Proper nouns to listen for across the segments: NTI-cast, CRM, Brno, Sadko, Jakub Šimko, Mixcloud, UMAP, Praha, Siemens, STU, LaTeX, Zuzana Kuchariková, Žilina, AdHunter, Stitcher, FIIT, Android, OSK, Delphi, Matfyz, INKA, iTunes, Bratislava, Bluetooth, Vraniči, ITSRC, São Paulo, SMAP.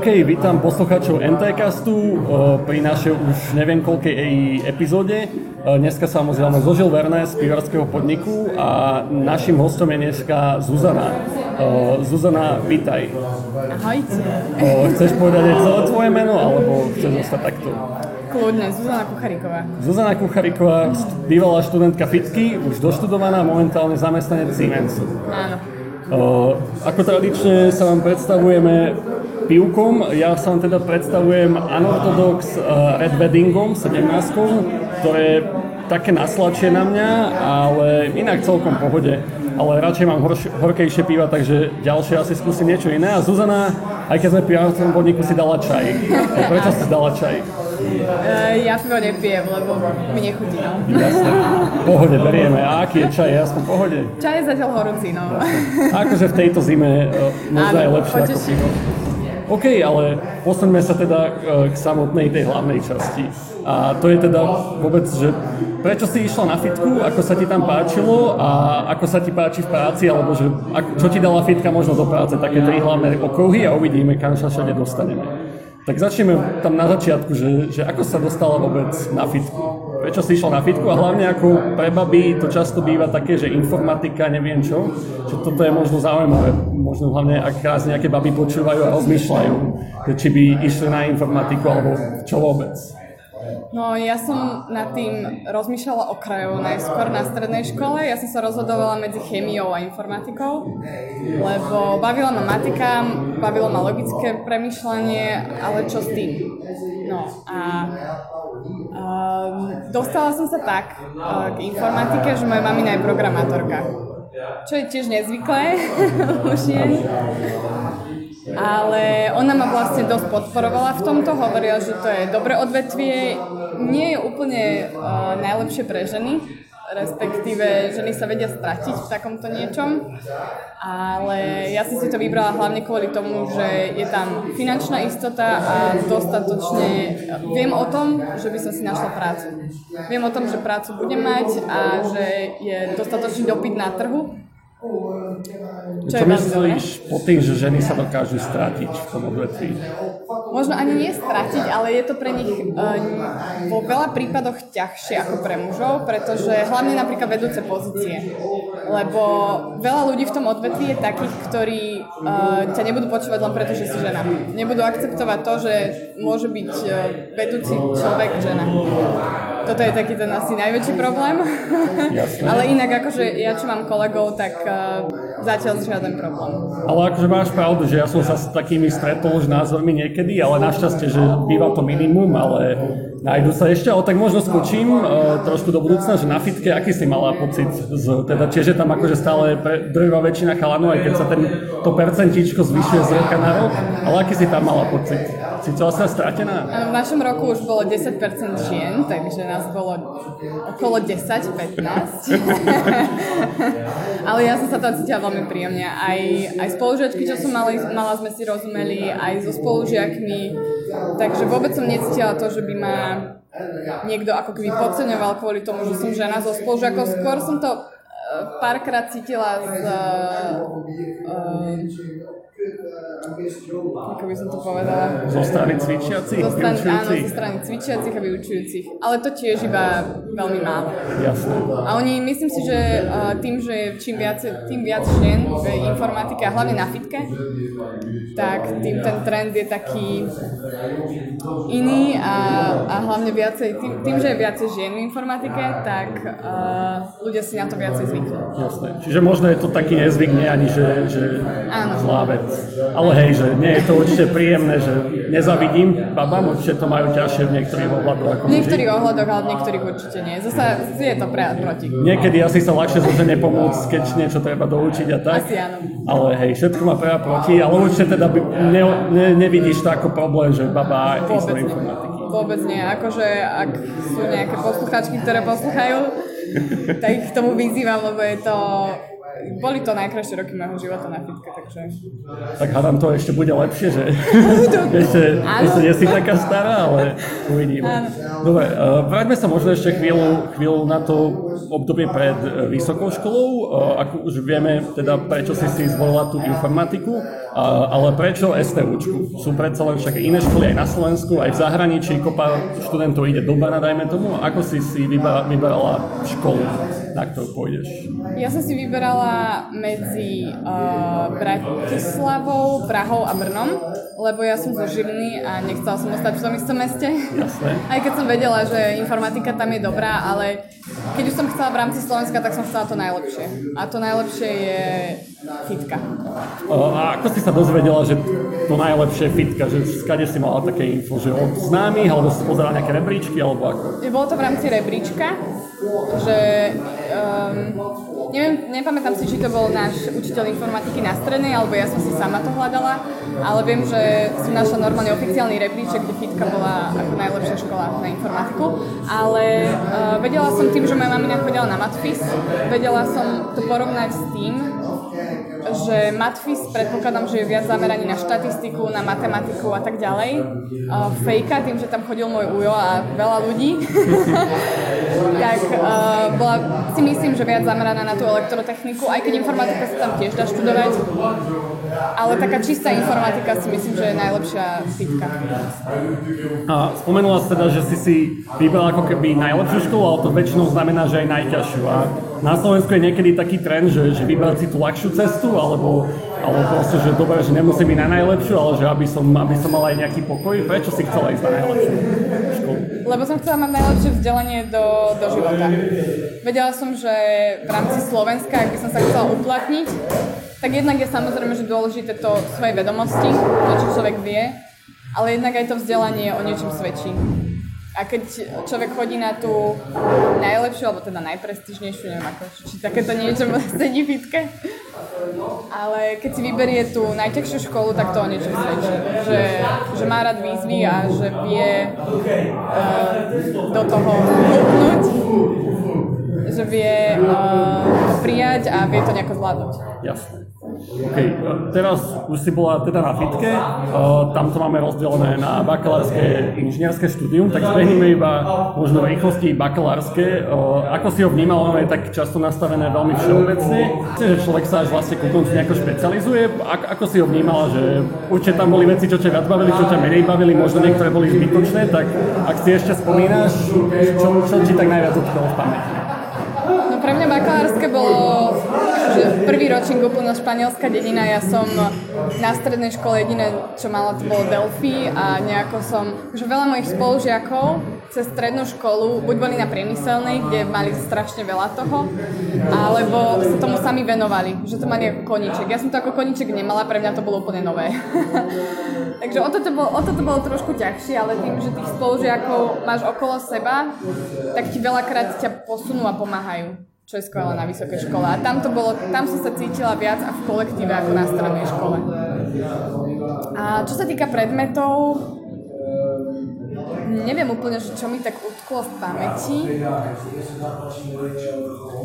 OK, vítam poslucháčov NTI-castu pri našej už neviem koľkej epizóde. Dneska sa samozrejme zo Žilverné z pivárskeho podniku a našim hostom je dneska Zuzana. Zuzana, vítaj. Ahoj. Chceš povedať celé tvoje meno, alebo chceš zostať takto? Kľudne, Zuzana Kuchariková. Zuzana Kuchariková, bývalá študentka FIITky, už doštudovaná, momentálne zamestnanec Siemensu. Áno. Ako tradične sa vám predstavujeme pivkom, ja sa vám teda predstavujem unorthodox Red Weddingom 17, ktoré také nasladšie na mňa, ale inak celkom pohode. Ale radšej mám horkejšie piva, takže ďalšie asi skúsim niečo iné. A Zuzana, aj keď sme pivárskom podniku, si dala čaj. Prečo si dala čaj? Ja pivo nepijem, lebo mi nechutí, no. Jasné. Pohode, berieme. A aký je čaj? Ja som pohode. Čaj je zatiaľ horúci, no. Akože v tejto zime možno je lepšie ako pivo. OK, ale posuňme sa teda k samotnej tej hlavnej časti. A to je teda vôbec, že prečo si išla na fitku, ako sa ti tam páčilo a ako sa ti páči v práci, alebo že čo ti dala fitka možno do práce, také tri hlavné okruhy a uvidíme, kam sa všade dostaneme. Tak začneme tam na začiatku, že ako sa dostala vôbec na fitku. Prečo si išla na fitku a hlavne ako pre baby to často býva také, že informatika, neviem čo, že toto je možno zaujímavé. Možno hlavne, ak raz nejaké baby počúvajú a rozmýšľajú, či by išli na informatiku alebo čo vôbec. No ja som nad tým rozmýšľala okrajovo, najskôr na strednej škole. Ja som sa rozhodovala medzi chémiou a informatikou, lebo bavila ma matika, bavilo ma logické premýšľanie, ale čo s tým? No a dostala som sa tak k informatike, že moja mamina je programátorka, čo je tiež nezvyklé už nie. Ale ona ma vlastne dosť podporovala v tomto, hovorila, že to je dobré odvetvie, nie je úplne najlepšie pre ženy, respektíve ženy sa vedia stratiť v takomto niečom, ale ja som si to vybrala hlavne kvôli tomu, že je tam finančná istota a dostatočne viem o tom, že by som si našla prácu. Viem o tom, že prácu budem mať a že je dostatočný dopyt na trhu. Čo myslíš po tým, že ženy sa dokážu stratiť v tom odvetví? Možno ani nie stratiť, ale je to pre nich vo veľa prípadoch ťažšie ako pre mužov, pretože hlavne napríklad vedúce pozície. Lebo veľa ľudí v tom odvetví je takých, ktorí ťa nebudú počúvať len preto, že si žena. Nebudú akceptovať to, že môže byť vedúci človek žena. Toto je taký ten asi najväčší problém. Ale inak akože ja čo mám kolegov, tak zatiaľ žiaden problém. Ale akože máš pravdu, že ja som sa s takými stretol už názormi niekedy, ale našťastie, že býva to minimum, ale nájdu sa ešte. Ale tak možno skočím trošku do budúcna, že na fitke, aký si mala pocit? Teda tiež je tam akože stále drvivá väčšina chalanov, aj keď sa to percentičko zvyšuje z roka na rok, ale aký si tam mala pocit? Cítila sa stratená? V našom roku už bolo 10% žien, takže nás bolo okolo 10-15. Ale ja som sa tam cítila veľmi príjemne. Aj spolužiačky, čo som mala, sme si rozumeli, aj so spolužiakmi. Takže vôbec som necítila to, že by ma niekto ako keby podceňoval kvôli tomu, že som žena so spolužiakou. Skôr som to párkrát cítila z... ako by som to povedala? Zo strany cvičiacich a vyučujúcich. Ale to tiež iba veľmi málo. Jasné. A oni, myslím si, že tým, že čím viac žien v informatike a hlavne na fitke, tak tým ten trend je taký iný a hlavne viacej, tým, že je viacej žien v informatike, tak ľudia si na to viacej zvyknú. Jasné. Čiže možno je to taký nezvyk, nie ani že zlá vec. Ale hej, že nie je to určite príjemné, že nezavidím babám, určite to majú ťažšie v niektorých ohľadoch. V niektorých ohľadoch, ale v niektorých určite nie. Zase je to pre a proti. Niekedy asi sa ľahšie zase nepomôcť, keď niečo treba doučiť a tak. Asi áno. Ale hej, všetko má pre a proti, ale určite teda nevidíš to ako problém, že baba je z informatiky. Vôbec nie, akože ak sú nejaké posluchačky, ktoré posluchajú, tak ich k tomu vyzývam, lebo je to... Boli to najkrajšie roky mojho života na fitke, takže... Tak hádam, to ešte bude lepšie, že? ešte nie si taká stará, ale uvidíme. Dobre, vráťme sa možno ešte chvíľu na to obdobie pred vysokou školou. Ako už vieme, teda prečo si zvolila tú informatiku. Ale prečo STUčku? Sú predsa len však iné školy aj na Slovensku, aj v zahraničí, kopa študentov ide do Brna, dajme tomu. Ako si si vyberala školu, na ktorú pôjdeš? Ja som si vyberala medzi Bratislavou, Prahou a Brnom, lebo ja som zo Žiliny a nechcela som ostať v tom istom meste. Jasné. Aj keď som vedela, že informatika tam je dobrá, ale keď už som chcela v rámci Slovenska, tak som chcela to najlepšie. A to najlepšie je FIITka. A ako si sa dozvedela, že to najlepšie je FIITka? Že skade si mala také info, že od známych, alebo si pozerala nejaké rebríčky, alebo ako? Bolo to v rámci rebríčka, že nepamätám si, či to bol náš učiteľ informatiky na strednej, alebo ja som si sama to hľadala, ale viem, že som našla normálne oficiálny rebríček, kde FIITka bola ako najlepšia škola na informatiku, ale vedela som tým, že moja mamina chodila na Matfyz, vedela som to porovnať s tým, že Matfyz, predpokladám, že je viac zameraný na štatistiku, na matematiku a tak ďalej. Fejka, tým, že tam chodil môj ujo a veľa ľudí, tak bola, si myslím, že viac zameraná na tú elektrotechniku, aj keď informatika sa tam tiež dá študovať, ale taká čistá informatika si myslím, že je najlepšia FIITka. A spomenula si teda, že si vybrala ako keby najlepšiu školu, ale to väčšinou znamená, že aj najťažšiu. A na Slovensku je niekedy taký trend, že vybrať si tú ľahšiu cestu, alebo proste, že dobre, že nemusím ísť na najlepšiu, ale že aby som mala aj nejaký pokoj. Prečo si chcela ísť na najlepšiu školu? Lebo som chcela mať najlepšie vzdelanie do života. Vedela som, že v rámci Slovenska, ak by som sa chcela uplatniť, tak jednak je samozrejme, že dôležité to svoje vedomosti, to, čo človek vie, ale jednak aj to vzdelanie o niečom svedčí. A keď človek chodí na tú najlepšiu, alebo teda najprestížnejšiu, neviem ako, či takéto niečo sedí v FIITke, ale keď si vyberie tú najťažšiu školu, tak to o niečom svedčí. Že má rád výzvy a že vie do toho húpnúť, že vie to prijať a vie to nejako zvládnuť. Jasné. OK, teraz už si bola teda na FIITke, tam to máme rozdelené na bakalárske inžinierské štúdium, tak zbehneme iba možno v rýchlosti bakalárske. Ako si ho vnímala, máme tak často nastavené veľmi všeobecne, že človek sa až vlastne ku koncu nejako špecializuje. Ako si ho vnímala, že určite tam boli veci, čo ťa viac bavili, čo ťa menej bavili, možno niektoré boli zbytočné, tak ak si ešte spomínaš, čo ti tak najviac utkvelo v pamäti? No pre mňa bakalárske bolo, že prvý ročník úplne španielská dedina, ja som na strednej škole jediné, čo mala, to bolo Delphi a nejako som, že veľa mojich spolužiakov cez strednú školu buď boli na priemyselnej, kde mali strašne veľa toho, alebo sa tomu sami venovali, že to mali ako koníček. Ja som to ako koníček nemala, pre mňa to bolo úplne nové. Takže o toto bolo trošku ťažšie, ale tým, že tých spolužiakov máš okolo seba, tak ti veľakrát ťa posunú a pomáhajú, čo je skvelé na vysokej škole. A tam som sa cítila viac a v kolektíve ako na strednej škole. A čo sa týka predmetov, neviem úplne, čo mi tak utklo v pamäti.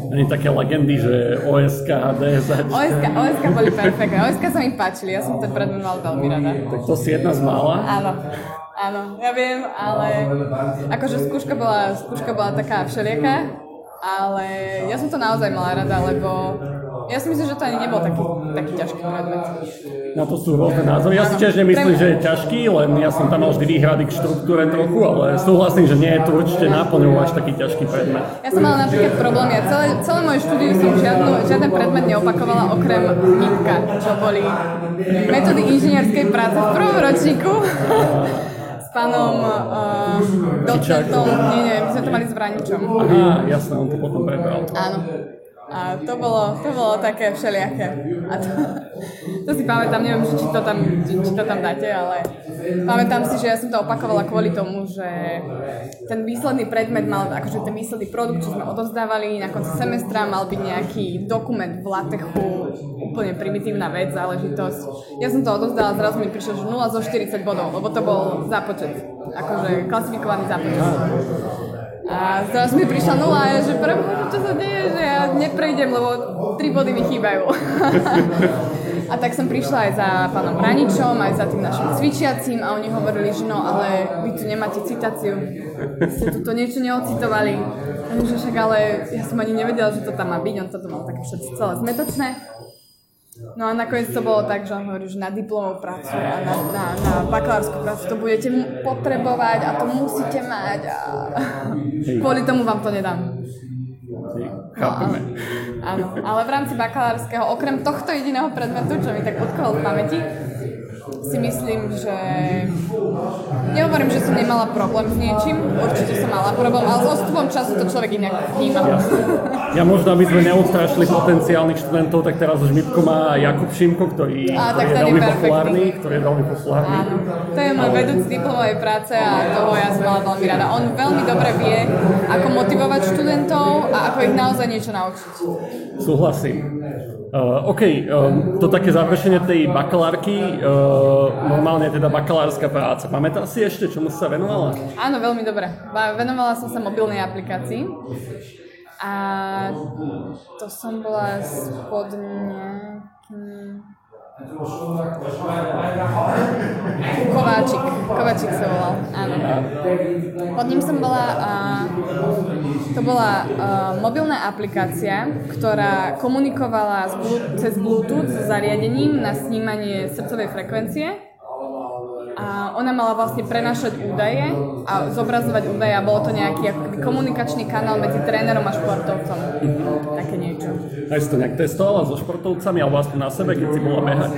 Ani také legendy, že OSK, DSH. OSK boli perfektné. OSK sa mi páčili, ja som ten predmet mal veľmi rada. Tak to si jedna z mála? Áno, ja viem, ale akože skúška bola taká všelijaká. Ale ja som to naozaj mala rada, lebo ja si myslím, že to ani nebol taký ťažký predmet. Na to sú rôzne názory. Ja si tiež nemyslím, že je ťažký, len ja som tam mal vždy výhrady k štruktúre trochu, ale súhlasím, že nie je to určite náplňou až taký ťažký predmet. Ja som mala napríklad problém, ja celé moje štúdium som žiaden predmet neopakovala okrem INKA, čo boli metódy inžinierskej práce v prvom ročníku. Pánom docentom, my sme to mali s Vraničom. Aha, jasné, on to potom prebral. Áno. A to bolo také všelijaké. A to si pamätám, neviem, či to tam dáte, ale pamätám si, že ja som to opakovala kvôli tomu, že ten výsledný predmet mal, akože ten výsledný produkt, čo sme odovzdávali na konci semestra, mal byť nejaký dokument v LaTexu, úplne primitívna vec, záležitosť. Ja som to odovzdala, zrazu mi prišlo, že 0 zo 40 bodov, lebo to bol zápočet, akože klasifikovaný zápočet. A zrazu mi prišla nula a ja, že prvým, čo sa deje, že ja neprejdem, lebo 3 body mi chýbajú. A tak som prišla aj za pánom Vraničom, aj za tým našim cvičiacím a oni hovorili, že no, ale vy tu nemáte citáciu, ste tu to niečo neocitovali. Takže však, ale ja som ani nevedela, že to tam má byť, on toto mal také všetko celé zmetočné. No a nakoniec to bolo tak, že on hovorí, že na diplomovú prácu a na bakalárskú prácu to budete potrebovať a to musíte mať a kvôli tomu vám to nedám. Chápeme. Áno, ale v rámci bakalárskeho, okrem tohto jediného predmetu, čo mi tak odkolo v pamäti, si myslím, že nehovorím, že som nemala problém s niečím, určite som mala problém, ale s odstupom času to človek inak vníma. Ja možno, aby sme neodstrašili potenciálnych študentov, tak teraz už Mipko má Jakub Šimko, ktorý je veľmi populárny. Áno, to je môj vedúci diplomovej práce a toho ja som mala veľmi rada. On veľmi dobre vie, ako motivovať študentov a ako ich naozaj niečo naučiť. Súhlasím. To také završenie tej bakalárky, normálne teda bakalárska práca. Pamätáš si ešte, čomu sa venovala? Áno, veľmi dobre. Venovala som sa mobilnej aplikácii a to som bola spod nejakým... Kováčik sa volal, áno. Pod ním som bola, to bola mobilná aplikácia, ktorá komunikovala cez Bluetooth s zariadením na snímanie srdcovej frekvencie a ona mala vlastne prenášať údaje a zobrazovať údaje a bolo to nejaký komunikačný kanál medzi trénerom a športovcom, také niečo. A si to nejak testovala so športovcami alebo vlastne na sebe, keď si bola behať?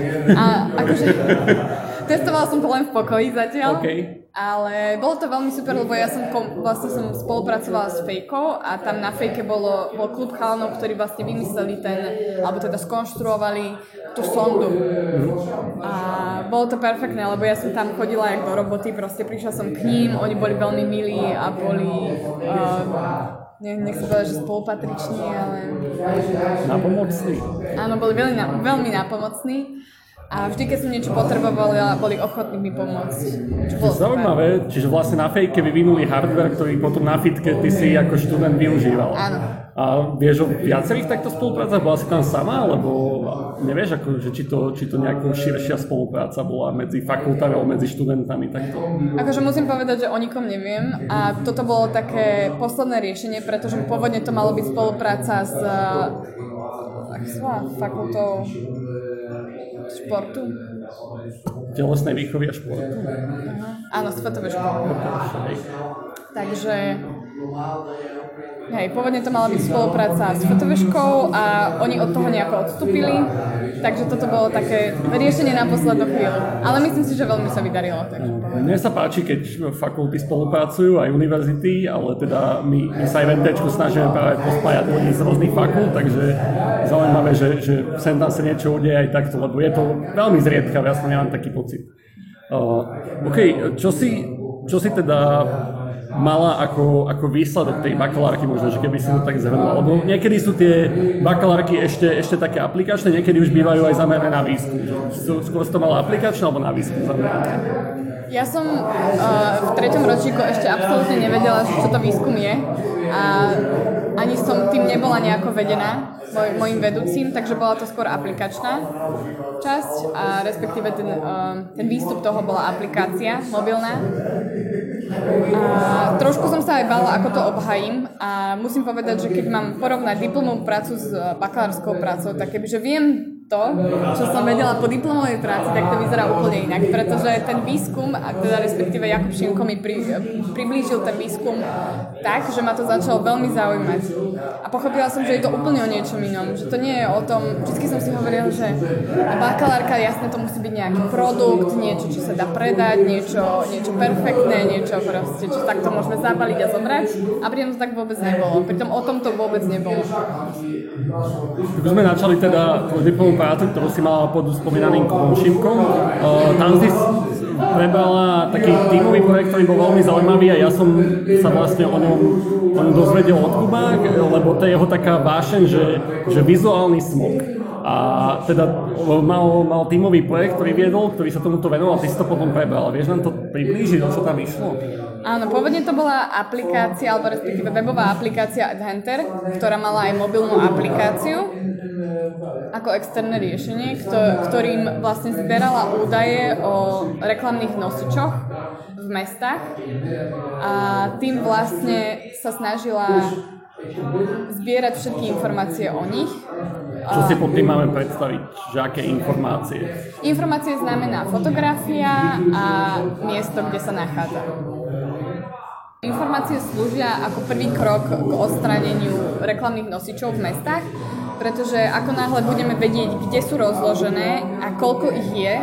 Testovala som to len v pokoji zatiaľ, ale bolo to veľmi super, lebo ja som vlastne som spolupracovala s Fejkou a tam na Fejke bol klub chalanov, ktorí vlastne vymysleli skonštruovali tú sondu. A bolo to perfektné, lebo ja som tam chodila jak do roboty, proste prišla som k ním, oni boli veľmi milí a boli... nech som povedať, že spolupatriční, ale... Napomocní. Áno, boli veľmi napomocní a vždy, keď som niečo potrebovala, boli ochotní mi pomôcť. Zaujímavé, čiže vlastne na Fejke vyvinuli hardware, ktorý potom na fitke ty si ako študent využíval. Áno. A vieš o viacerých takto spolupracách? Bola si tam sama, alebo nevieš, akože, či to nejaká širšia spolupráca bola medzi fakultami alebo medzi študentami takto? Akože musím povedať, že o nikom neviem a toto bolo také posledné riešenie, pretože pôvodne to malo byť spolupráca s fakultou športu. Telesnej výchovy a športu? Áno, svetové športu. Takže... Hej, pôvodne to mala byť spolupráca s FTVškou a oni od toho nejako odstúpili, takže toto bolo také riešenie na poslednú chvíľu. Ale myslím si, že veľmi sa vydarilo. Mne sa páči, keď fakulty spolupracujú, aj univerzity, ale teda my sa aj v NTčku snažíme práve pospájať ľudí z rôznych fakult, takže zaujímavé, že sem tam sa niečo udeje aj takto, lebo je to veľmi zriedkavé, ja som nemám taký pocit. Čo si teda mala ako výsledok tej bakalárky, možno, že keby si to tak zhrnula. Lebo niekedy sú tie bakalárky ešte také aplikačné, niekedy už bývajú aj zamerané na výskum. Skôr si to mala aplikačné alebo na výskum zamerané? Ja som v 3. ročníku ešte absolútne nevedela, čo to výskum je a ani som tým nebola nejako vedená mojim vedúcim, takže bola to skôr aplikačná časť a respektíve ten výstup toho bola aplikácia mobilná. A trošku som sa aj bála, ako to obhajím a musím povedať, že keď mám porovnať diplomovú prácu s bakalárskou prácou, tak kebyže viem to, čo som vedela po diplomovej práci, tak to vyzerá úplne inak, pretože ten výskum, a teda respektíve Jakub Šimko mi priblížil ten výskum tak, že ma to začalo veľmi zaujímať. A pochopila som, že je to úplne o niečom inom, že to nie je o tom, vždycky som si hovorila, že bakalárka, jasné, to musí byť nejaký produkt, niečo, čo sa dá predať, niečo perfektné, niečo proste, čo takto môžeme zabaliť a zobrať, a pritom to tak vôbec nebolo, pritom o tom to vôbec nebolo. Už sme načali teda diplomovú prácu, ktorú si mala pod spomínaným Kováčikom. Tam si prebrala taký tímový projekt, ktorý bol veľmi zaujímavý a ja som sa vlastne o ňom dozvedel od Kuba, lebo to je jeho taká vášeň, že vizuálny smog. A teda mal tímový projekt, ktorý viedol, ktorý sa tomuto venoval, ty si to potom prebral. Vieš nám to priblížiť, čo tam išlo? Áno, pôvodne to bola aplikácia, alebo respektíve webová aplikácia AdHunter, ktorá mala aj mobilnú aplikáciu ako externé riešenie, ktorým vlastne zberala údaje o reklamných nosičoch v mestách a tým vlastne sa snažila zbierať všetky informácie o nich Čo si pod tým máme predstaviť? Že aké informácie? Informácie znamená fotografia a miesto, kde sa nachádza. Informácie slúžia ako prvý krok k odstráneniu reklamných nosičov v mestách, pretože ako náhle budeme vedieť, kde sú rozložené a koľko ich je,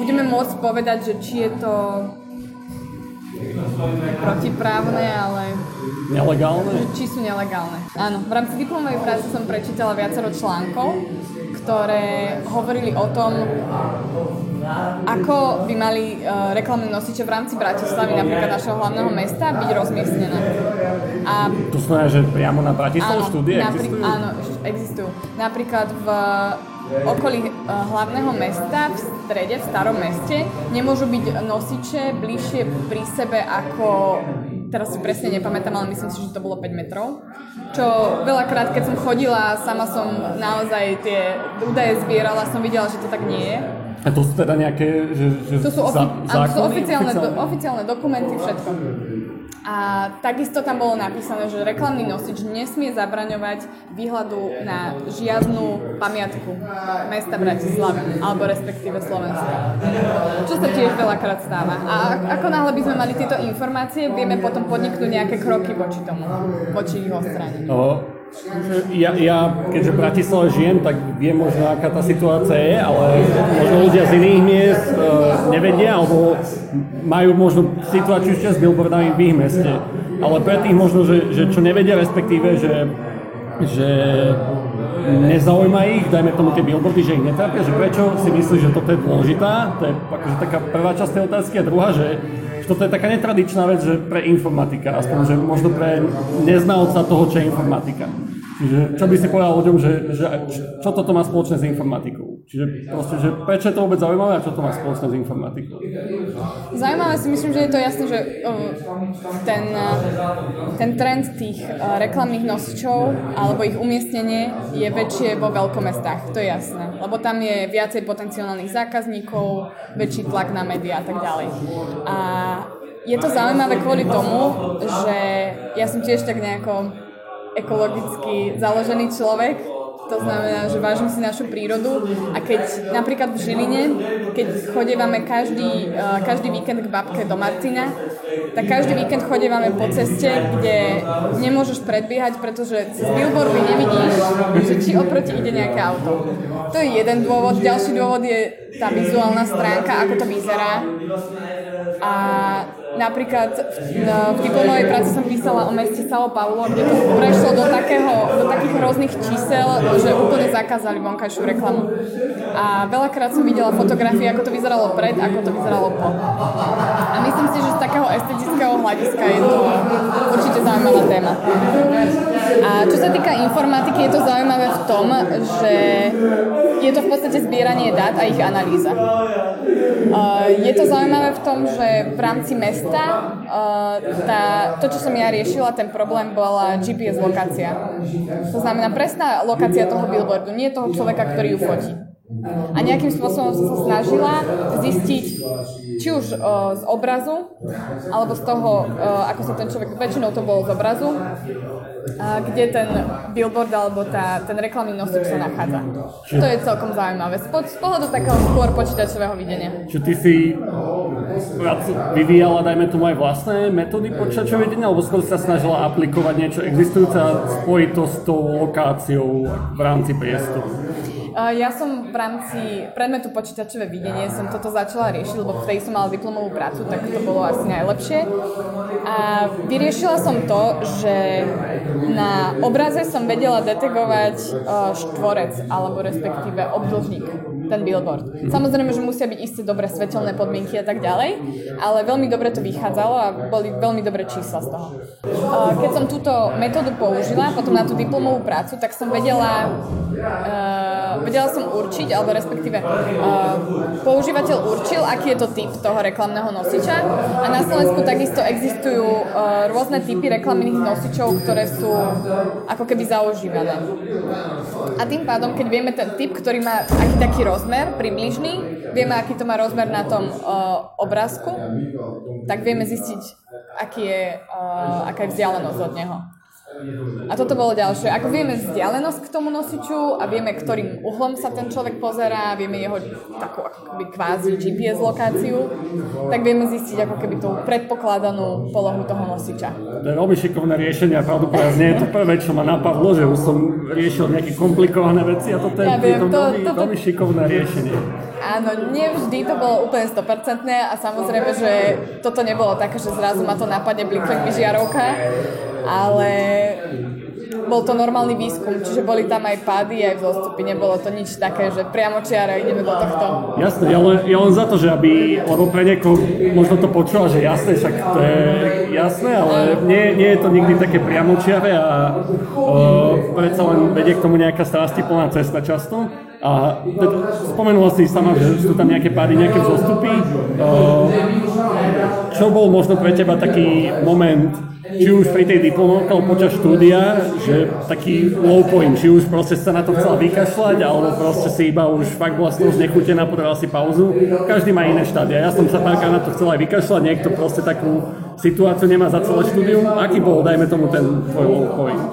budeme môcť povedať, že či je to protiprávne, ale nelegálne? Či sú nelegálne. Áno, v rámci diplomovej práce som prečítala viacero článkov, ktoré hovorili o tom, ako by mali reklamné nosiče v rámci Bratislavy, napríklad našeho hlavného mesta, byť rozmiestnené. A to znamená, že priamo na Bratislavu štúdie existujú? Áno, existujú. Napríklad v okolí hlavného mesta, v strede, v starom meste, nemôžu byť nosiče bližšie pri sebe ako, teraz si presne nepamätám, ale myslím si, že to bolo 5 metrov. Čo veľakrát, keď som chodila, sama som naozaj tie údaje zbierala, som videla, že to tak nie je. A to sú teda nejaké, že to sú zákony? Sú oficiálne dokumenty, všetko. A takisto tam bolo napísané, že reklamný nosič nesmie zabraňovať výhľadu na žiadnu pamiatku mesta Bratislavy, alebo respektíve Slovenska. Čo sa tiež veľakrát stáva. A ako náhle by sme mali tieto informácie, vieme potom podniknúť nejaké kroky voči tomu, voči ich odstrániť. Ja, keďže v Bratislave žijem, tak viem možno, aká tá situácia je, ale možno ľudia z iných miest nevedia, alebo majú možno situáciu ešte s billboardami v ich meste. Ale pre tých možno, že čo nevedia, respektíve, že nezaujíma ich, dajme tomu tie billboardy, že ich netrápia, že prečo si myslíš, že toto je dôležitá? To je akože taká prvá časť tej otázky a druhá, že toto je taká netradičná vec, že pre informatika, aspoň, že možno pre neznalca toho, čo je informatika. Čiže čo by si povedal ľuďom, že čo toto má spoločné s informatikou? Čiže proste, že prečo je to vôbec zaujímavé a čo to má spoločné s informatikou? Zaujímavé si myslím, že je to jasné, že ten trend tých reklamných nosičov alebo ich umiestnenie je väčšie vo veľkomestách, to je jasné. Lebo tam je viacej potenciálnych zákazníkov, väčší tlak na médiá a tak ďalej. A je to zaujímavé kvôli tomu, že ja som tiež tak nejako ekologicky založený človek, to znamená, že vážim si našu prírodu a keď napríklad v Žiline, keď chodievame každý víkend k babke do Martina, tak každý víkend chodievame po ceste, kde nemôžeš predbiehať, pretože z billboardu nevidíš, že či oproti ide nejaké auto. To je jeden dôvod, ďalší dôvod je tá vizuálna stránka, ako to vyzerá. A napríklad v diplomovej práci som písala o meste São Paulo, kde to prešlo do takých rôznych čísel, že úplne zakázali vonkajšiu reklamu. A veľakrát som videla fotografie, ako to vyzeralo pred, ako to vyzeralo po. A myslím si, že z takého estetického hľadiska je to určite zaujímavá téma. A čo sa týka informatiky, je to zaujímavé v tom, že je to v podstate zbieranie dát a ich analýza. Je to zaujímavé v tom, že v rámci mesta to, čo som ja riešila, ten problém bola GPS lokácia. To znamená presná lokácia toho billboardu, nie toho človeka, ktorý ju fotí. A nejakým spôsobom som sa snažila zistiť, či už z obrazu, alebo z toho, ako sa ten človek, väčšinou to bolo z obrazu, kde ten billboard alebo ten reklamný nosič sa nachádza. To je celkom zaujímavé. Z pohľadu takého skôr počítačového videnia. Čiže ty si vyvíjala, dajme tomu, aj vlastné metódy počítačového videnia, alebo skôr sa snažila aplikovať niečo existujúce a spojiť to s tou lokáciou v rámci priestoru? Ja som v rámci predmetu počítačové videnie som toto začala riešiť, lebo vtedy som mala diplomovú prácu, tak to bolo asi najlepšie. A vyriešila som to, že na obraze som vedela detegovať štvorec, alebo respektíve obdĺžnik, ten billboard. Samozrejme, že musia byť isté dobré svetelné podmienky a tak ďalej, ale veľmi dobre to vychádzalo a boli veľmi dobré čísla z toho. Keď som túto metódu použila, potom na tú diplomovú prácu, tak som vedela som určiť, alebo respektíve používateľ určil, aký je to typ toho reklamného nosiča a na Slovensku takisto existujú rôzne typy reklamných nosičov, ktoré sú ako keby zaužívané. A tým pádom, keď vieme ten typ, ktorý má aký taký rozmer, približný, vieme, aký to má rozmer na tom obrázku, tak vieme zistiť, aká je vzdialenosť od neho. A toto bolo ďalšie. Ako vieme vzdialenosť k tomu nosiču a vieme, ktorým uhlom sa ten človek pozerá, vieme jeho takú akoby kvázi GPS lokáciu, tak vieme zistiť ako keby tú predpokladanú polohu toho nosiča. To je veľmi šikovné riešenie a pravdopodobne je to prvé, čo ma napadlo, že už som riešil nejaké komplikované veci a toto je veľmi šikovné riešenie. Áno, nevždy to bolo úplne 100% a samozrejme, že toto nebolo také, že zrazu ma to napadne blikne žiarovka, ale bol to normálny výskum, čiže boli tam aj pády, aj vzostupy, nebolo to nič také, že priamo čiara ideme do tohto. Jasné, ja len za to, že aby, lebo pre niekoho možno to počula, že jasné, však to je jasné, ale nie je to nikdy také priamočiare a predsa len vedie k tomu nejaká strastiplná cesta často. A spomenula si sama, že sú tam nejaké pády, nejaké vzostupy. Čo bol možno pre teba taký moment, či už pri tej diplomovke alebo počas štúdia, že taký low point, či už proste sa na to chcela vykašľať, alebo proste si iba už fakt bola znechutená, potrebovala si pauzu. Každý má iné štádia. Ja som sa párkrát na to chcela aj vykašľať, niekto proste takú situáciu nemá za celé štúdium. Aký bol, dajme tomu, ten tvoj low point?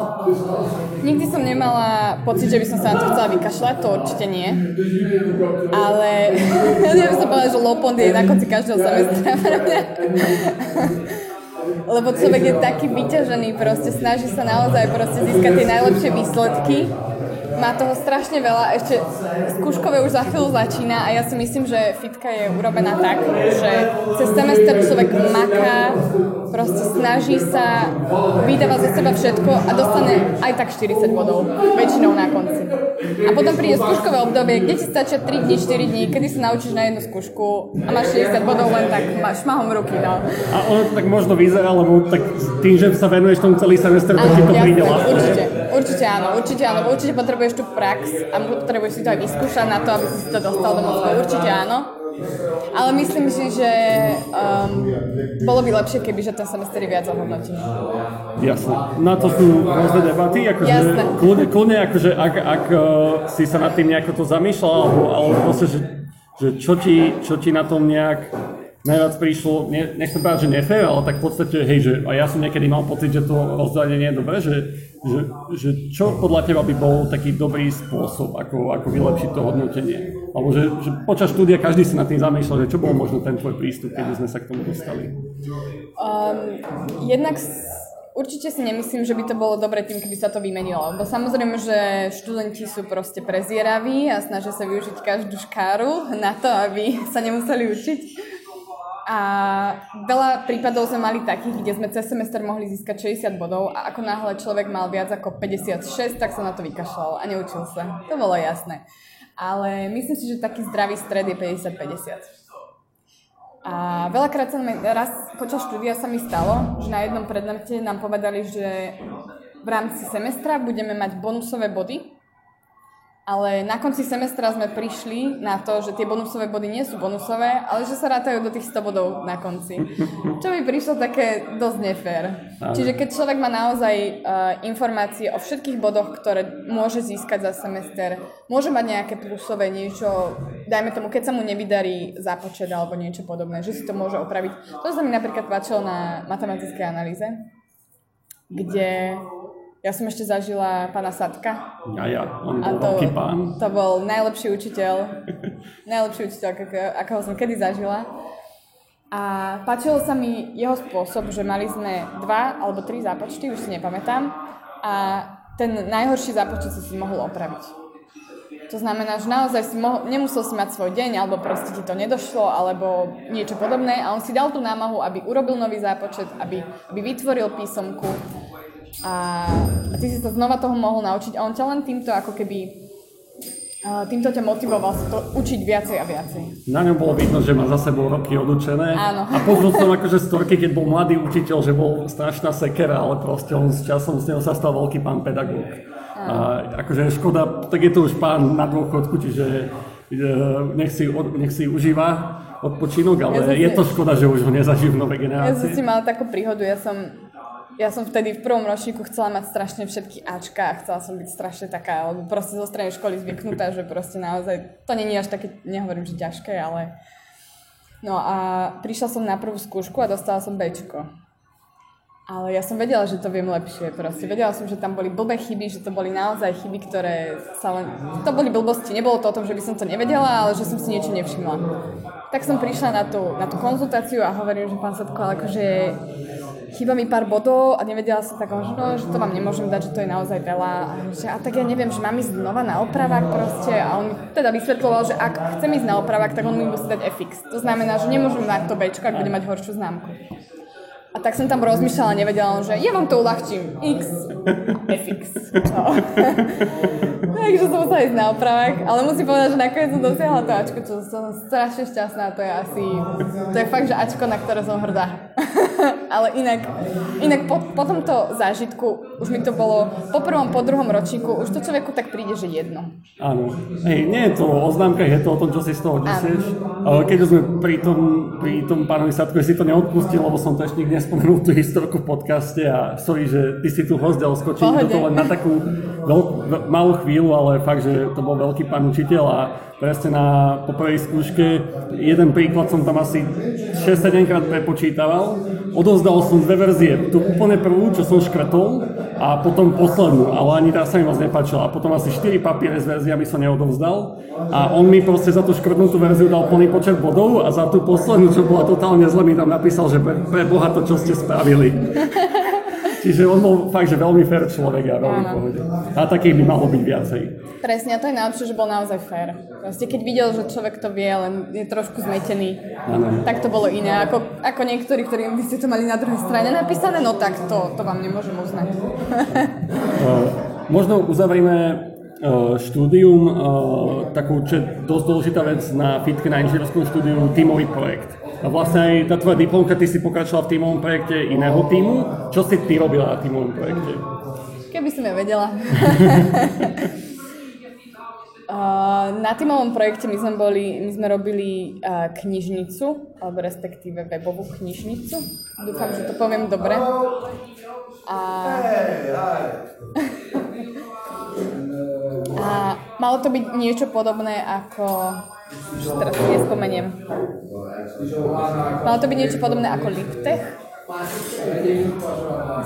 Nikdy som nemala pocit, že by som sa na to chcela vykašľať, to určite nie. Ale ja by som povedala, že low point je na konci každého semestra. Lebo človek je taký vyťažený, proste snaží sa naozaj proste získať tie najlepšie výsledky. Má toho strašne veľa, ešte skúškové už za chvíľu začína a ja si myslím, že FIITka je urobená tak, že cez semester človek maká, proste snaží sa, vydáva zo seba všetko a dostane aj tak 40 bodov, väčšinou na konci. A potom príde skúškové obdobie, kde ti stačia 3 dní, 4 dní, kedy sa naučíš na jednu skúšku a máš 40 bodov len tak, máš šmahom ruky, no. A ono to tak možno vyzerá, lebo tak tým, že sa venuješ tomu celý semester, tak ti to príde vlastne. Určite áno, určite potrebuješ tú prax a potrebuješ si to aj vyskúšať na to, aby si to dostal do mozgu, určite áno. Ale myslím si, že bolo by lepšie, kebyže ten semester je viac ohodnotí. Jasné. Na to sú rôzne debaty. Kľudne, akože, ak si sa nad tým nejako to zamýšľal, alebo proste, že čo ti na tom nejak najviac prišlo, nechcem povedať, že nefér, ale tak v podstate, hej, že a ja som niekedy mal pocit, že to rozdelenie nie je dobré, že čo podľa teba by bol taký dobrý spôsob, ako vylepšiť to hodnotenie? Alebo že počas štúdia každý si nad tým zamýšľal, že čo bol možno ten tvoj prístup, keby sme sa k tomu dostali? Jednak určite si nemyslím, že by to bolo dobre tým, keby sa to vymenilo. Bo samozrejme, že študenti sú proste prezieraví a snažia sa využiť každú škáru na to, aby sa nemuseli učiť. A veľa prípadov sme mali takých, kde sme cez semester mohli získať 60 bodov a ako náhle človek mal viac ako 56, tak sa na to vykašľal a neučil sa. To bolo jasné. Ale myslím si, že taký zdravý stred je 50-50. A veľakrát raz počas štúdia sa mi stalo, že na jednom predmete nám povedali, že v rámci semestra budeme mať bonusové body. Ale na konci semestra sme prišli na to, že tie bonusové body nie sú bonusové, ale že sa rátajú do tých 100 bodov na konci. Čo mi prišlo také dosť nefér. Čiže keď človek má naozaj informácie o všetkých bodoch, ktoré môže získať za semester, môže mať nejaké plusové niečo, dajme tomu, keď sa mu nevydarí zápočet alebo niečo podobné, že si to môže opraviť. To sa mi napríklad páčilo na matematickej analýze, kde... Ja som ešte zažila pána Sadka. Ja, on bol veľký pán. To bol najlepší učiteľ, akého som kedy zažila. A páčilo sa mi jeho spôsob, že mali sme 2 alebo 3 zápočty, už si nepamätám. A ten najhorší zápočet si mohol opraviť. To znamená, že naozaj si nemusel si mať svoj deň, alebo proste ti to nedošlo, alebo niečo podobné. A on si dal tú námahu, aby urobil nový zápočet, aby vytvoril písomku. A ty si sa znova toho mohol naučiť a on ťa len týmto ako keby týmto ťa motivoval sa to učiť viacej a viacej. Na ňom bolo vidno, že má za sebou roky odučené. Áno. A poznal som akože storky, keď bol mladý učiteľ, že bol strašná sekera, ale proste on s časom s ňou sa stal veľký pán pedagóg. A akože škoda, tak je to už pán na dôchodku, čiže nech si užíva odpočinok, ale je to škoda, že už ho nezažijú v novej generácii. Ja som si mala takú príhodu, Ja som vtedy v prvom ročníku chcela mať strašne všetky Ačka a chcela som byť strašne taká, alebo proste zo strany školy zvyknutá, že proste naozaj, to nie je až také, nehovorím, že ťažké, ale... No a prišla som na prvú skúšku a dostala som Bčko. Ale ja som vedela, že to viem lepšie proste. Vedela som, že tam boli blbé chyby, že to boli naozaj chyby, ktoré sa len... To boli blbosti, nebolo to o tom, že by som to nevedela, ale že som si niečo nevšimla. Tak som prišla na tú konzultáciu a hovorím, že pán Sadko, ale akože chýba mi pár bodov a nevedela som tak, že to vám nemôžem dať, že to je naozaj veľa. A tak ja neviem, že mám ísť znova na opravák proste. A on mi teda vysvetľoval, že ak chcem ísť na opravák, tak on mi musí dať FX. To znamená, že nemôžem mať to Bčko, ak budem mať horšiu známku. A tak som tam rozmýšľala, nevedela, že ja vám to uľahčím. X, FX. Čau. Takže som musela ísť na opravách. Ale musím povedať, že nakoniec som dosiahla to Ačko, čo som strašne šťastná. To je fakt, že Ačko, na ktoré som hrdá. Ale inak po tomto zážitku už mi to bolo po prvom, po druhom ročníku, už to človeku tak príde, že jedno. Áno. Hej, nie je to o známkach, je to o tom, čo si z toho odnesieš. Keď sme pri tom pánovi Sadkovi si to neodpustil, lebo som to ešte nikde spomenul tú historku v podcaste a sorry, že ty si tu host, ale skočím do toho len na takú malú chvíľu, ale fakt, že to bol veľký pán učiteľ a presne na poprvej skúške jeden príklad som tam asi 6-7 krát prepočítaval. Odovzdal som dve verzie, tú úplne prvú, čo som škrtol a potom poslednú, ale ani tá sa mi moc nepáčila. A potom asi 4 papiere s verziami som neodovzdal a on mi proste za tú škrtnutú verziu dal plný počet bodov a za tú poslednú, čo bola totálne zle, mi tam napísal, že pre Boha to, čo ste spravili. Čiže on bol fakt, že veľmi fair človek a veľmi pohode. A takých by malo byť viacej. Presne, a to je najlepšie, že bol naozaj fair. Proste keď videl, že človek to vie, len je trošku zmetený, tak to bolo iné. Ako niektorí, ktorí by ste to mali na druhej strane napísané, no tak to vám nemôžem uznať. Možno uzavrieme štúdium, takú dosť dôležitá vec na FIITke, na inžinierskom štúdiu, tímový projekt. A vlastne aj tá tvoja diplomka, ty si pokračovala v tímovom projekte iného tímu. Čo si ty robila na tímovom projekte? Keby som ja vedela. Na tímovom projekte my sme robili knižnicu, alebo respektíve webovú knižnicu. Dúfam, že to poviem dobre. A malo to byť niečo podobné ako... Už teraz nespomeniem. Malo to byť niečo podobné ako Liptech?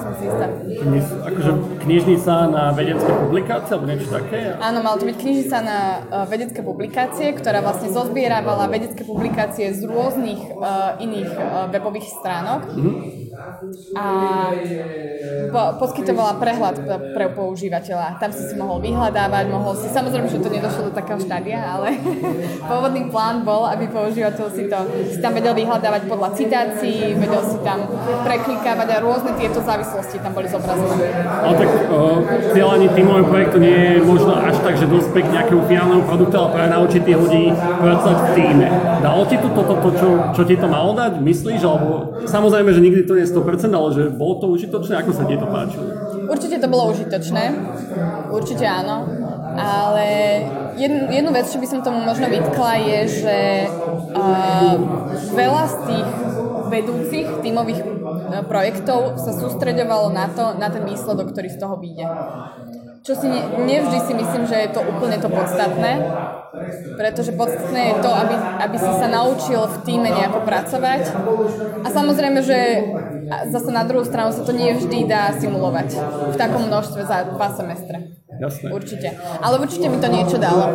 Som si istá. Akože knižnica na vedecké publikácie, alebo niečo také? Áno, malo to byť knižnica na vedecké publikácie, ktorá vlastne zozbierávala vedecké publikácie z rôznych iných webových stránok. Mm-hmm. A poskytovala prehľad pre používateľa. Tam si mohol vyhľadávať, samozrejme, že to nedošlo do takého štádia, ale pôvodný plán bol, aby používateľ si tam vedel vyhľadávať podľa citácií, vedel si tam preklikávať a rôzne tieto závislosti tam boli zobrazené. Ale tak cieľanie tímového projektu nie je možno až tak, že dospieť nejakého finálneho produktu, ale práve naučiť tých ľudí pracovať v tíme. Dalo ti to toto, čo ti to malo dať? Myslíš? Alebo samozrejme, že nikdy to nie 100%, ale že bolo to užitočné? Ako sa ti to páčilo? Určite to bolo užitočné, určite áno, ale jednu vec, čo by som tomu možno vytkla, je, že veľa z tých vedúcich tímových projektov sa sústreďovalo na ten výsledok, ktorý z toho vyjde. Čo si nevždy si myslím, že je to úplne to podstatné, pretože podstatné je to, aby si sa naučil v tíme nejako pracovať. A samozrejme, že zase na druhú stranu sa to nevždy dá simulovať v takom množstve za 2 semestre. Jasné. Určite. Ale určite mi to niečo dalo.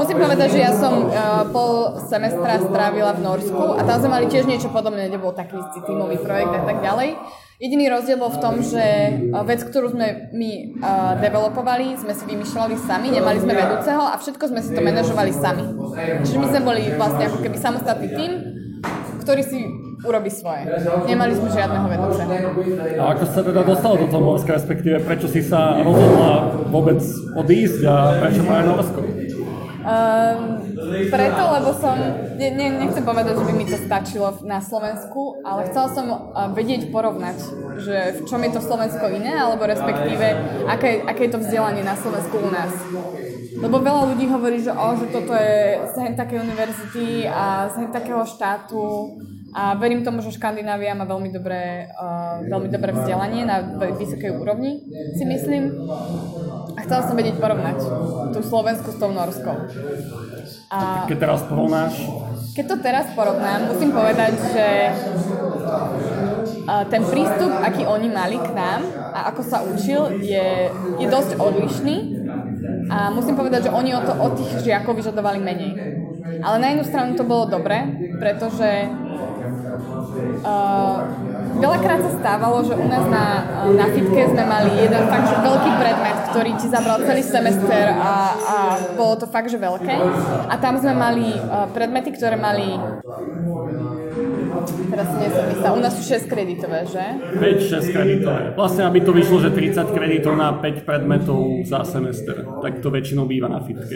Musím povedať, že ja som pol semestra strávila v Norsku a tam sme mali tiež niečo podobné, kde bol taký tímový projekt a tak ďalej. Jediný rozdiel bol v tom, že vec, ktorú sme my developovali, sme si vymýšľali sami, nemali sme vedúceho a všetko sme si to manažovali sami. Čiže my sme boli vlastne ako keby samostatný tím, ktorý si urobí svoje. Nemali sme žiadneho vedúceho. A ako sa teda dostalo do toho Norska, respektíve prečo si sa rozhodla vôbec odísť a prečo práve Norsko? Preto, lebo nechcem povedať, že by mi to stačilo na Slovensku, ale chcela som vedieť porovnať, že v čom je to Slovensko iné, alebo respektíve, aké je to vzdelanie na Slovensku u nás. Lebo veľa ľudí hovorí, že toto je z hen takej univerzity a z hen takého štátu a verím tomu, že Škandinávia má veľmi dobré vzdelanie na vysokej úrovni, si myslím. A chcela som vedieť porovnať tú Slovensku s tou Norskou. A keď teraz porovnáš? Keď to teraz porovnám, musím povedať, že ten prístup, aký oni mali k nám a ako sa učil, je dosť odlišný a musím povedať, že oni od tých žiakov vyžadovali menej. Ale na jednu stranu to bolo dobre, pretože veľakrát sa stávalo, že u nás na FIITke sme mali jeden fakt že veľký predmet, ktorý ti zabral celý semester a bolo to fakt že veľké. A tam sme mali predmety, ktoré mali... Teraz nie som myslel, u nás sú 6 kreditové, že? 5-6 kreditové. Vlastne, aby to vyšlo, že 30 kreditov na 5 predmetov za semester. Tak to väčšinou býva na FIITke.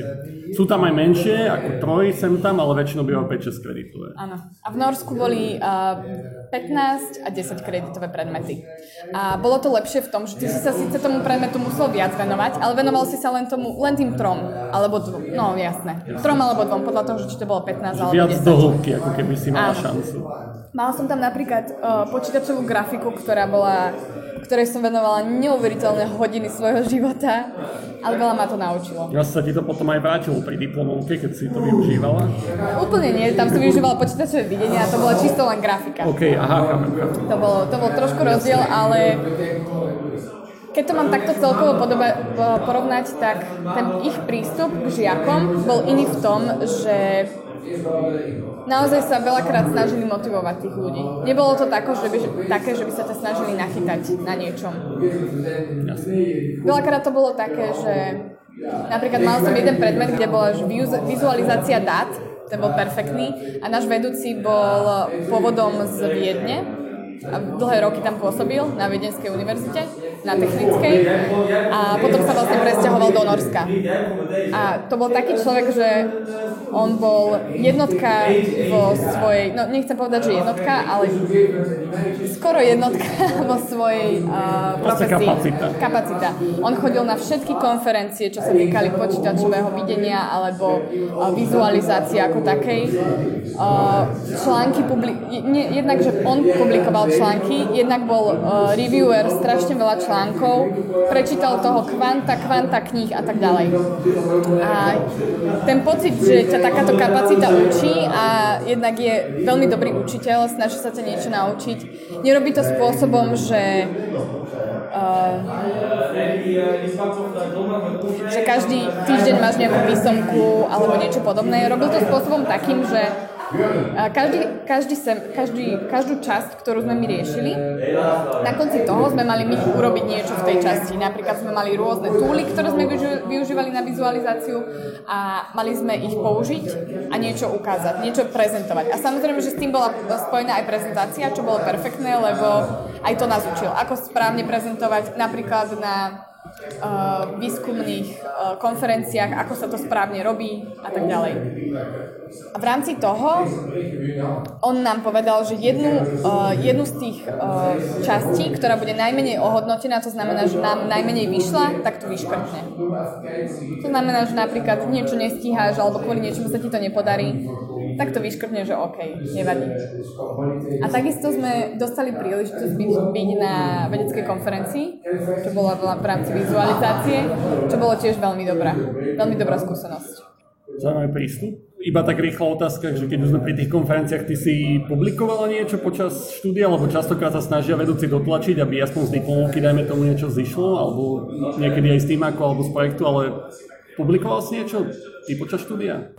Sú tam aj menšie, ako troj sem tam, ale väčšinou býva 5-6 kreditové. Áno. A v Norsku boli 15 a 10 kreditové predmety. A bolo to lepšie v tom, že ty si sa síce tomu predmetu musel viac venovať, ale venoval si sa len tým trom, alebo dvom, no jasné. Trom alebo dvom, podľa toho, že či to bolo 15 alebo 10. Viac do hĺbky, ako keby si mala šancu. Mala som tam napríklad počítačovú grafiku, ktorej som venovala neuveriteľné hodiny svojho života, ale veľa ma to naučilo. Ja sa ti to potom aj vrátilo pri diplomovke, keď si to využívala? Úplne nie, tam som využívala počítačové videnie a to bola čisto len grafika. OK, aha. To bol trošku rozdiel, ale keď to mám takto celkovo porovnať, tak ten ich prístup k žiakom bol iný v tom, že naozaj sa veľakrát snažili motivovať tých ľudí. Nebolo to také, že by sa ťa snažili nachytať na niečom. Veľakrát to bolo také, že napríklad mal som jeden predmet, kde bola vizualizácia dát, ten bol perfektný a náš vedúci bol pôvodom z Viedne. A dlhé roky tam pôsobil na Viedenskej univerzite, na technickej a potom sa vlastne presťahoval do Norska. A to bol taký človek, že on bol jednotka vo svojej, no nechcem povedať, že jednotka, ale skoro jednotka vo svojej profesii. Kapacita. On chodil na všetky konferencie, čo sa týkali počítačového videnia alebo vizualizácie ako takej. Články jednak, že on publikoval články, jednak bol reviewer strašne veľa článkov, prečítal toho kvanta kníh a tak ďalej. A ten pocit, že ťa takáto kapacita učí a jednak je veľmi dobrý učiteľ, snaží sa ťa niečo naučiť. Nerobí to spôsobom, že každý týždeň máš nejakú výsomku alebo niečo podobné. Robil to spôsobom takým, že každú časť, ktorú sme my riešili, na konci toho sme mali my urobiť niečo v tej časti. Napríklad sme mali rôzne túly, ktoré sme využívali na vizualizáciu a mali sme ich použiť a niečo ukázať, niečo prezentovať. A samozrejme, že s tým bola spojená aj prezentácia, čo bolo perfektné, lebo aj to nás učil, ako správne prezentovať napríklad na výskumných konferenciách, ako sa to správne robí a tak ďalej. A v rámci toho on nám povedal, že jednu z tých častí, ktorá bude najmenej ohodnotená, to znamená, že nám najmenej vyšla, tak to vyškrtne. To znamená, že napríklad niečo nestíháš alebo kvôli niečomu sa ti to nepodarí, tak to vyškrtne, že OK, nevadí. A takisto sme dostali príležitosť byť na vedeckej konferencii, čo bola v rámci vizualizácie, čo bolo tiež veľmi dobrá skúsenosť. Zaujímavý prístup. Iba tak rýchla otázka, že keď už sme pri tých konferenciách, ty si publikovala niečo počas štúdia, alebo častokrát sa snažia vedúci dotlačiť, aby aspoň z diplomovky, dajme tomu, niečo zišlo, alebo niekedy aj z týmáku, alebo z projektu, ale publikoval si niečo ty počas štúdia?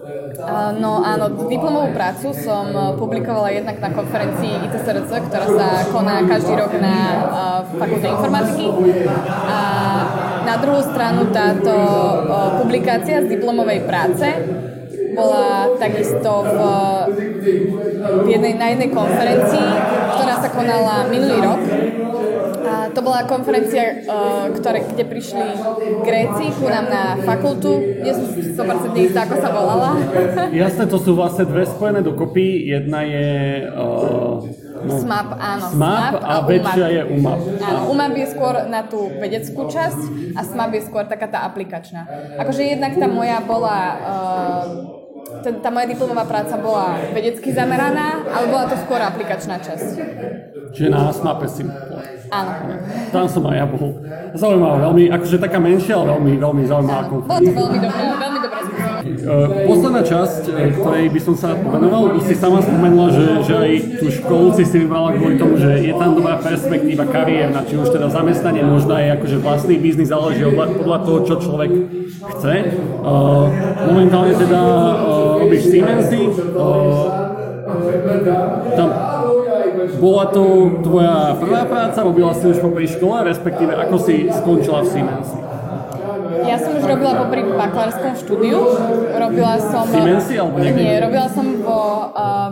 No áno, diplomovú prácu som publikovala jednak na konferencii ITSRC, ktorá sa koná každý rok na fakulte informatiky. A na druhú stranu táto publikácia z diplomovej práce bola takisto na jednej konferencii, ktorá sa konala minulý rok. A to bola konferencia, kde prišli Gréci ku nám na fakultu. Nie som 100% istá, ako sa volala. Jasné, to sú vlastne dve spojené dokopy. Jedna je SMAP, áno. SMAP a väčšia je UMAP. Áno, UMAP je skôr na tú vedeckú časť a SMAP je skôr taká tá aplikačná. Akože jednak tá moja bola... Tá moja diplomová práca bola vedecky zameraná, ale bola to skôr aplikačná časť. Čiže na SMAPe si bola. Áno. Tam som aj ja bol. Zaujímavá, veľmi, akože taká menšia, ale veľmi zaujímavá. Bolo to veľmi dobré. Posledná časť, ktorej by som sa venoval, si sama spomenula, že aj tú školu si vybrala kvôli tomu, že je tam dobrá perspektíva kariérna, či už teda zamestnanie, možno aj akože vlastný biznis, záleží podľa toho, čo človek chce. Momentálne teda robíš Siemensy, tam bola to tvoja prvá práca, robila si už popri škole, respektíve ako si skončila v Siemensi? Ja som už robila popri bakalárskom štúdiu, robila som... Siemensi alebo niekde? Nie, robila som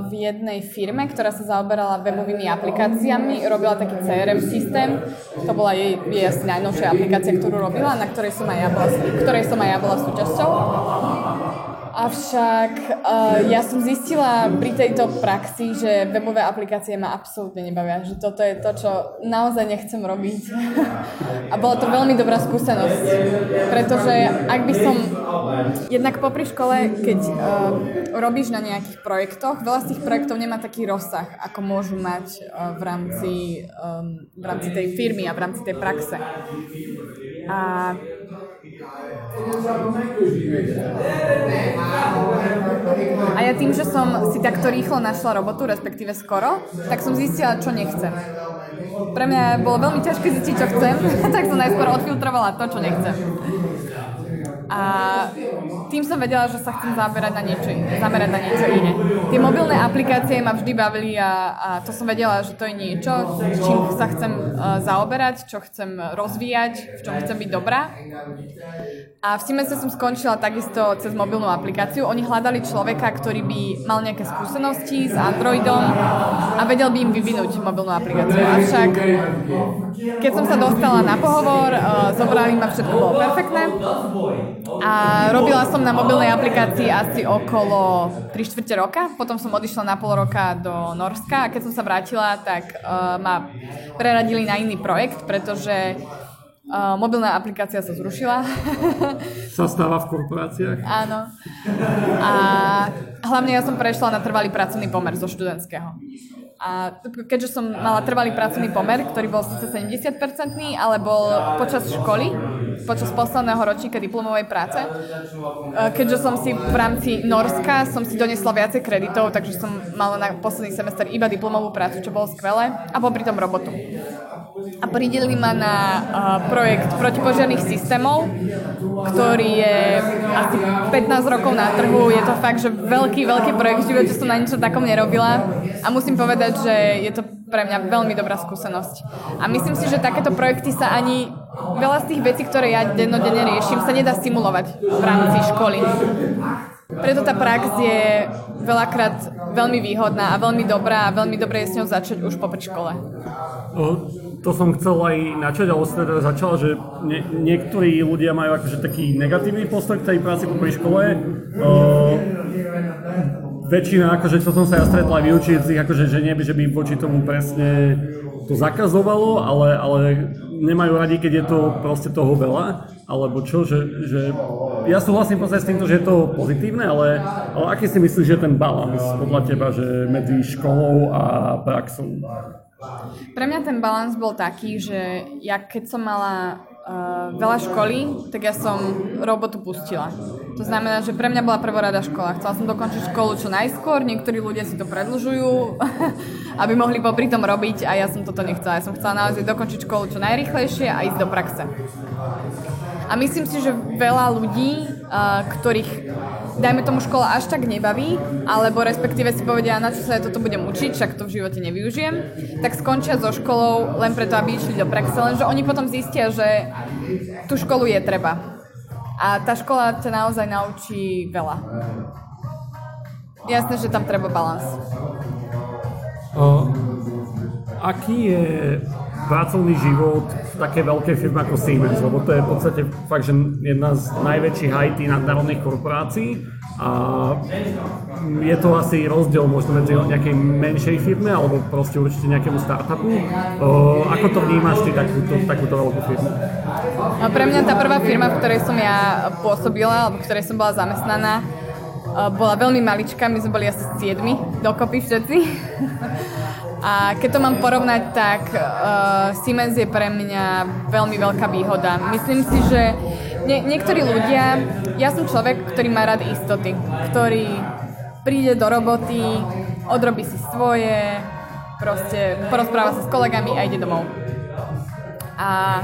v jednej firme, ktorá sa zaoberala webovými aplikáciami, robila taký CRM systém, to bola jej asi najnovšia aplikácia, ktorú robila, na ktorej som aj ja bola, súčasťou. Avšak ja som zistila pri tejto praxi, že webové aplikácie ma absolútne nebavia, že toto je to, čo naozaj nechcem robiť. A bola to veľmi dobrá skúsenosť, pretože ak by som... Jednak popri škole, keď robíš na nejakých projektoch, veľa z tých projektov nemá taký rozsah, ako môžu mať v rámci tej firmy a v rámci tej praxe. A ja tým, že som si takto rýchlo našla robotu, respektíve skoro, tak som zistila, čo nechcem. Pre mňa bolo veľmi ťažké zistiť, čo chcem, tak som najskôr odfiltrovala to, čo nechcem. A tým som vedela, že sa chcem zamerať na niečo iné. Tie mobilné aplikácie ma vždy bavili a to som vedela, že to je niečo, čím sa chcem zaoberať, čo chcem rozvíjať, v čom chcem byť dobrá. A v Siemense som skončila takisto cez mobilnú aplikáciu. Oni hľadali človeka, ktorý by mal nejaké skúsenosti s Androidom a vedel by im vyvinúť mobilnú aplikáciu. Avšak keď som sa dostala na pohovor, zobrali ma, všetko bolo perfektné. A robila som na mobilnej aplikácii asi okolo 3/4 roka, potom som odišla na pol roka do Norska a keď som sa vrátila, tak ma preradili na iný projekt, pretože mobilná aplikácia sa zrušila. Sa stáva v korporáciách. Áno. A hlavne ja som prešla na trvalý pracovný pomer zo študentského. A keďže som mala trvalý pracovný pomer, ktorý bol síce 70%, ale bol počas školy, počas posledného ročníka diplomovej práce, keďže som si v rámci Norska som si donesla viacej kreditov, takže som mala na posledný semester iba diplomovú prácu, čo bolo skvelé, a popri tom robotu. A pridelili ma na projekt protipožiarnych systémov, ktorý je asi 15 rokov na trhu. Je to fakt, že veľký projekt, v živote som na niečo takom nerobila a musím povedať, že je to pre mňa veľmi dobrá skúsenosť. A myslím si, že takéto projekty sa ani veľa z tých vecí, ktoré ja dennodenne riešim, sa nedá simulovať v rámci školy. Preto tá prax je veľakrát veľmi výhodná a veľmi dobrá a veľmi dobre je s ňou začať už popri škole. To som chcel aj načať, ale som teda začal, že niektorí ľudia majú akože taký negatívny postoj k tej práci popri škole. Väčšina, akože čo som sa ja stretla aj vyučujúcich, akože že nie, že by voči tomu presne to zakazovalo, ale nemajú radi, keď je to proste toho veľa, alebo čo, že ja súhlasím proste s týmto, že je to pozitívne, ale aký si myslíš, že je ten balans podľa teba, že medzi školou a praxou? Pre mňa ten balans bol taký, že ja keď som mala veľa školy, tak ja som robotu pustila. To znamená, že pre mňa bola prvorada škola. Chcela som dokončiť školu čo najskôr, niektorí ľudia si to predlžujú, aby mohli popri tom robiť a ja som toto nechcela. Ja som chcela naozaj dokončiť školu čo najrýchlejšie a ísť do praxe. A myslím si, že veľa ľudí, ktorých, dajme tomu, škola až tak nebaví, alebo respektíve si povedia, na čo sa ja toto budem učiť, však to v živote nevyužijem, tak skončia so školou len preto, aby išli do praxe, lenže oni potom zistia, že tú školu je treba. A tá škola ťa naozaj naučí veľa. Jasné, že tam treba balans. Aký je pracovný život v takej veľkej firme ako Siemens? Lebo to je v podstate fakt, že jedna z najväčších IT nadnárodných korporácií a je to asi rozdiel možno medzi nejakej menšej firme alebo proste určite nejakému startupu. Ako to vnímaš ty takúto veľkú firmu? No, pre mňa tá prvá firma, v ktorej som ja pôsobila alebo v ktorej som bola zamestnaná, bola veľmi maličká, my sme boli asi 7 dokopy všetci. A keď to mám porovnať, tak Siemens je pre mňa veľmi veľká výhoda. Myslím si, že niektorí ľudia, ja som človek, ktorý má rád istoty, ktorý príde do roboty, odrobí si svoje, proste porozpráva sa s kolegami a ide domov. A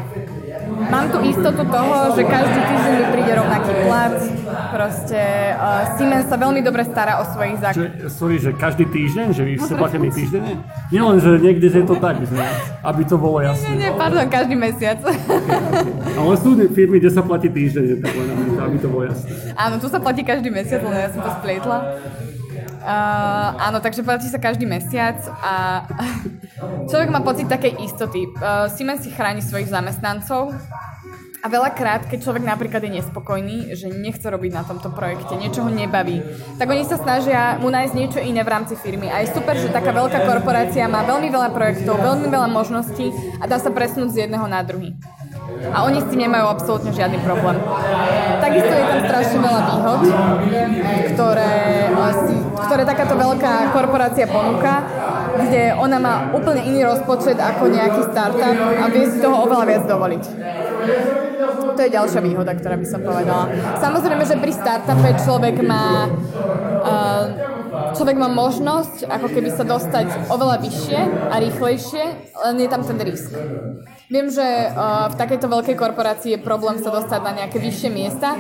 mám tu istotu toho, že každý týždeň mi príde rovnaký plat, proste Siemens sa veľmi dobre stará o svojich zákazníkov. Sorry, že každý týždeň? Že vy ste platení týždenne? Nie len, že niekde je to tak, že, aby to bolo jasné. Nie, pardon, každý mesiac. Ale sú firmy, kde sa platí týždenne, tak len aby to bolo jasné. Áno, tu sa platí každý mesiac, len ja som to splietla. Áno, takže platí sa každý mesiac a človek má pocit takej istoty. Siemens si chráni svojich zamestnancov a veľakrát, keď človek napríklad je nespokojný, že nechce robiť na tomto projekte, niečo ho nebaví, tak oni sa snažia mu nájsť niečo iné v rámci firmy. A je super, že taká veľká korporácia má veľmi veľa projektov, veľmi veľa možností a dá sa presunúť z jedného na druhý. A oni s tým nemajú absolútne žiadny problém. Takisto je tam strašne veľa výhod, ktoré takáto veľká korporácia ponúka, kde ona má úplne iný rozpočet ako nejaký startup a vie si toho oveľa viac dovoliť. To je ďalšia výhoda, ktorá by som povedala. Samozrejme, že pri startupe človek má možnosť ako keby sa dostať oveľa vyššie a rýchlejšie, len je tam ten risk. Viem, že v takejto veľkej korporácii je problém sa dostať na nejaké vyššie miesta.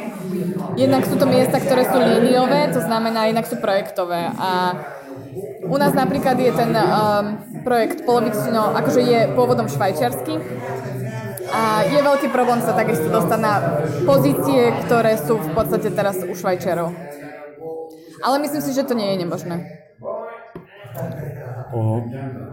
Jednak sú to miesta, ktoré sú líniové, to znamená, jednak sú projektové. A u nás napríklad je ten projekt polovično, akože je pôvodom švajčiarsky. A je veľký problém sa takisto dostať na pozície, ktoré sú v podstate teraz u Švajčiarov. Ale myslím si, že to nie je nemožné.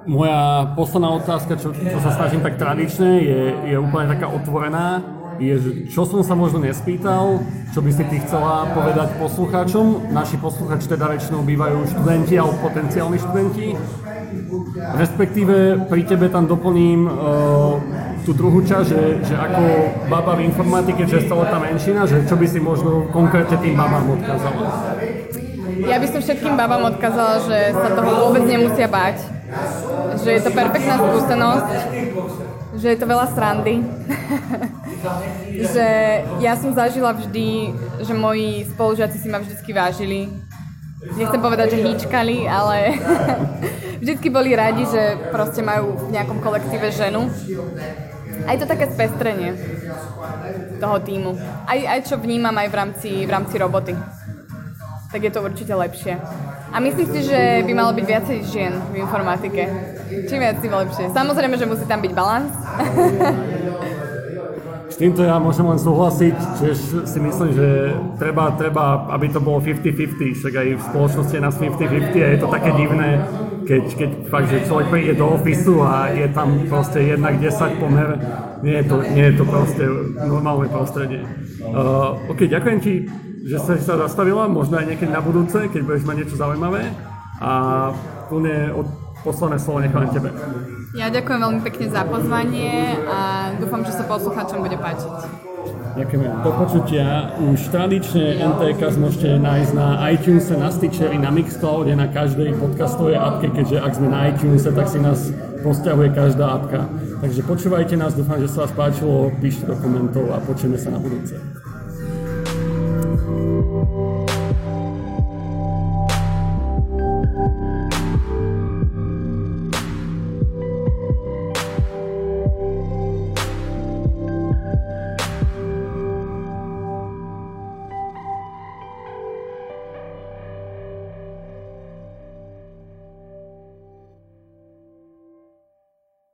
Moja posledná otázka, čo sa snažím tak tradične, je úplne taká otvorená. Je, čo som sa možno nespýtal, čo by si ty chcela povedať poslucháčom. Naši poslucháči teda väčšinou bývajú študenti alebo potenciálni študenti. Respektíve pri tebe tam doplním tú druhú časť, že ako baba v informatike, že je stále tá menšina, že čo by si možno konkrétne tým babám odkázala? Ja by som všetkým babám odkázala, že sa toho vôbec nemusia báť, že je to perfektná skúsenosť, že je to veľa srandy, že ja som zažila vždy, že moji spolužiaci si ma vždycky vážili. Nechcem povedať, že hýčkali, ale vždycky boli radi, že proste majú v nejakom kolektíve ženu. A je to také spestrenie toho tímu. Aj čo vnímam aj v rámci roboty. Tak je to určite lepšie. A myslím si, že by malo byť viacej žien v informatike. Čím viac, tým lepšie. Samozrejme, že musí tam byť balans. S týmto ja môžem len súhlasiť, tiež si myslím, že treba, aby to bolo 50-50, však aj v spoločnosti je nás 50-50 a je to také divné, keď fakt, že človek príde do ofisu a je tam proste 1:10 pomer, nie je to proste normálne prostredie. OK, ďakujem ti, že si sa zastavila, možno aj niekedy na budúce, keď budeš mať niečo zaujímavé a plne posledné slovo nechám tebe. Ja ďakujem veľmi pekne za pozvanie a dúfam, že sa poslucháčom bude páčiť. Ďakujem. Do počutia. Už tradične NTI-cast môžete nájsť na iTunes, na Stitcheri, na Mixcloude, na každej podcastovej appke, keďže ak sme na iTunes, tak si nás posťahuje každá appka. Takže počúvajte nás, dúfam, že sa vás páčilo, píšte do komentov a počujeme sa na budúce.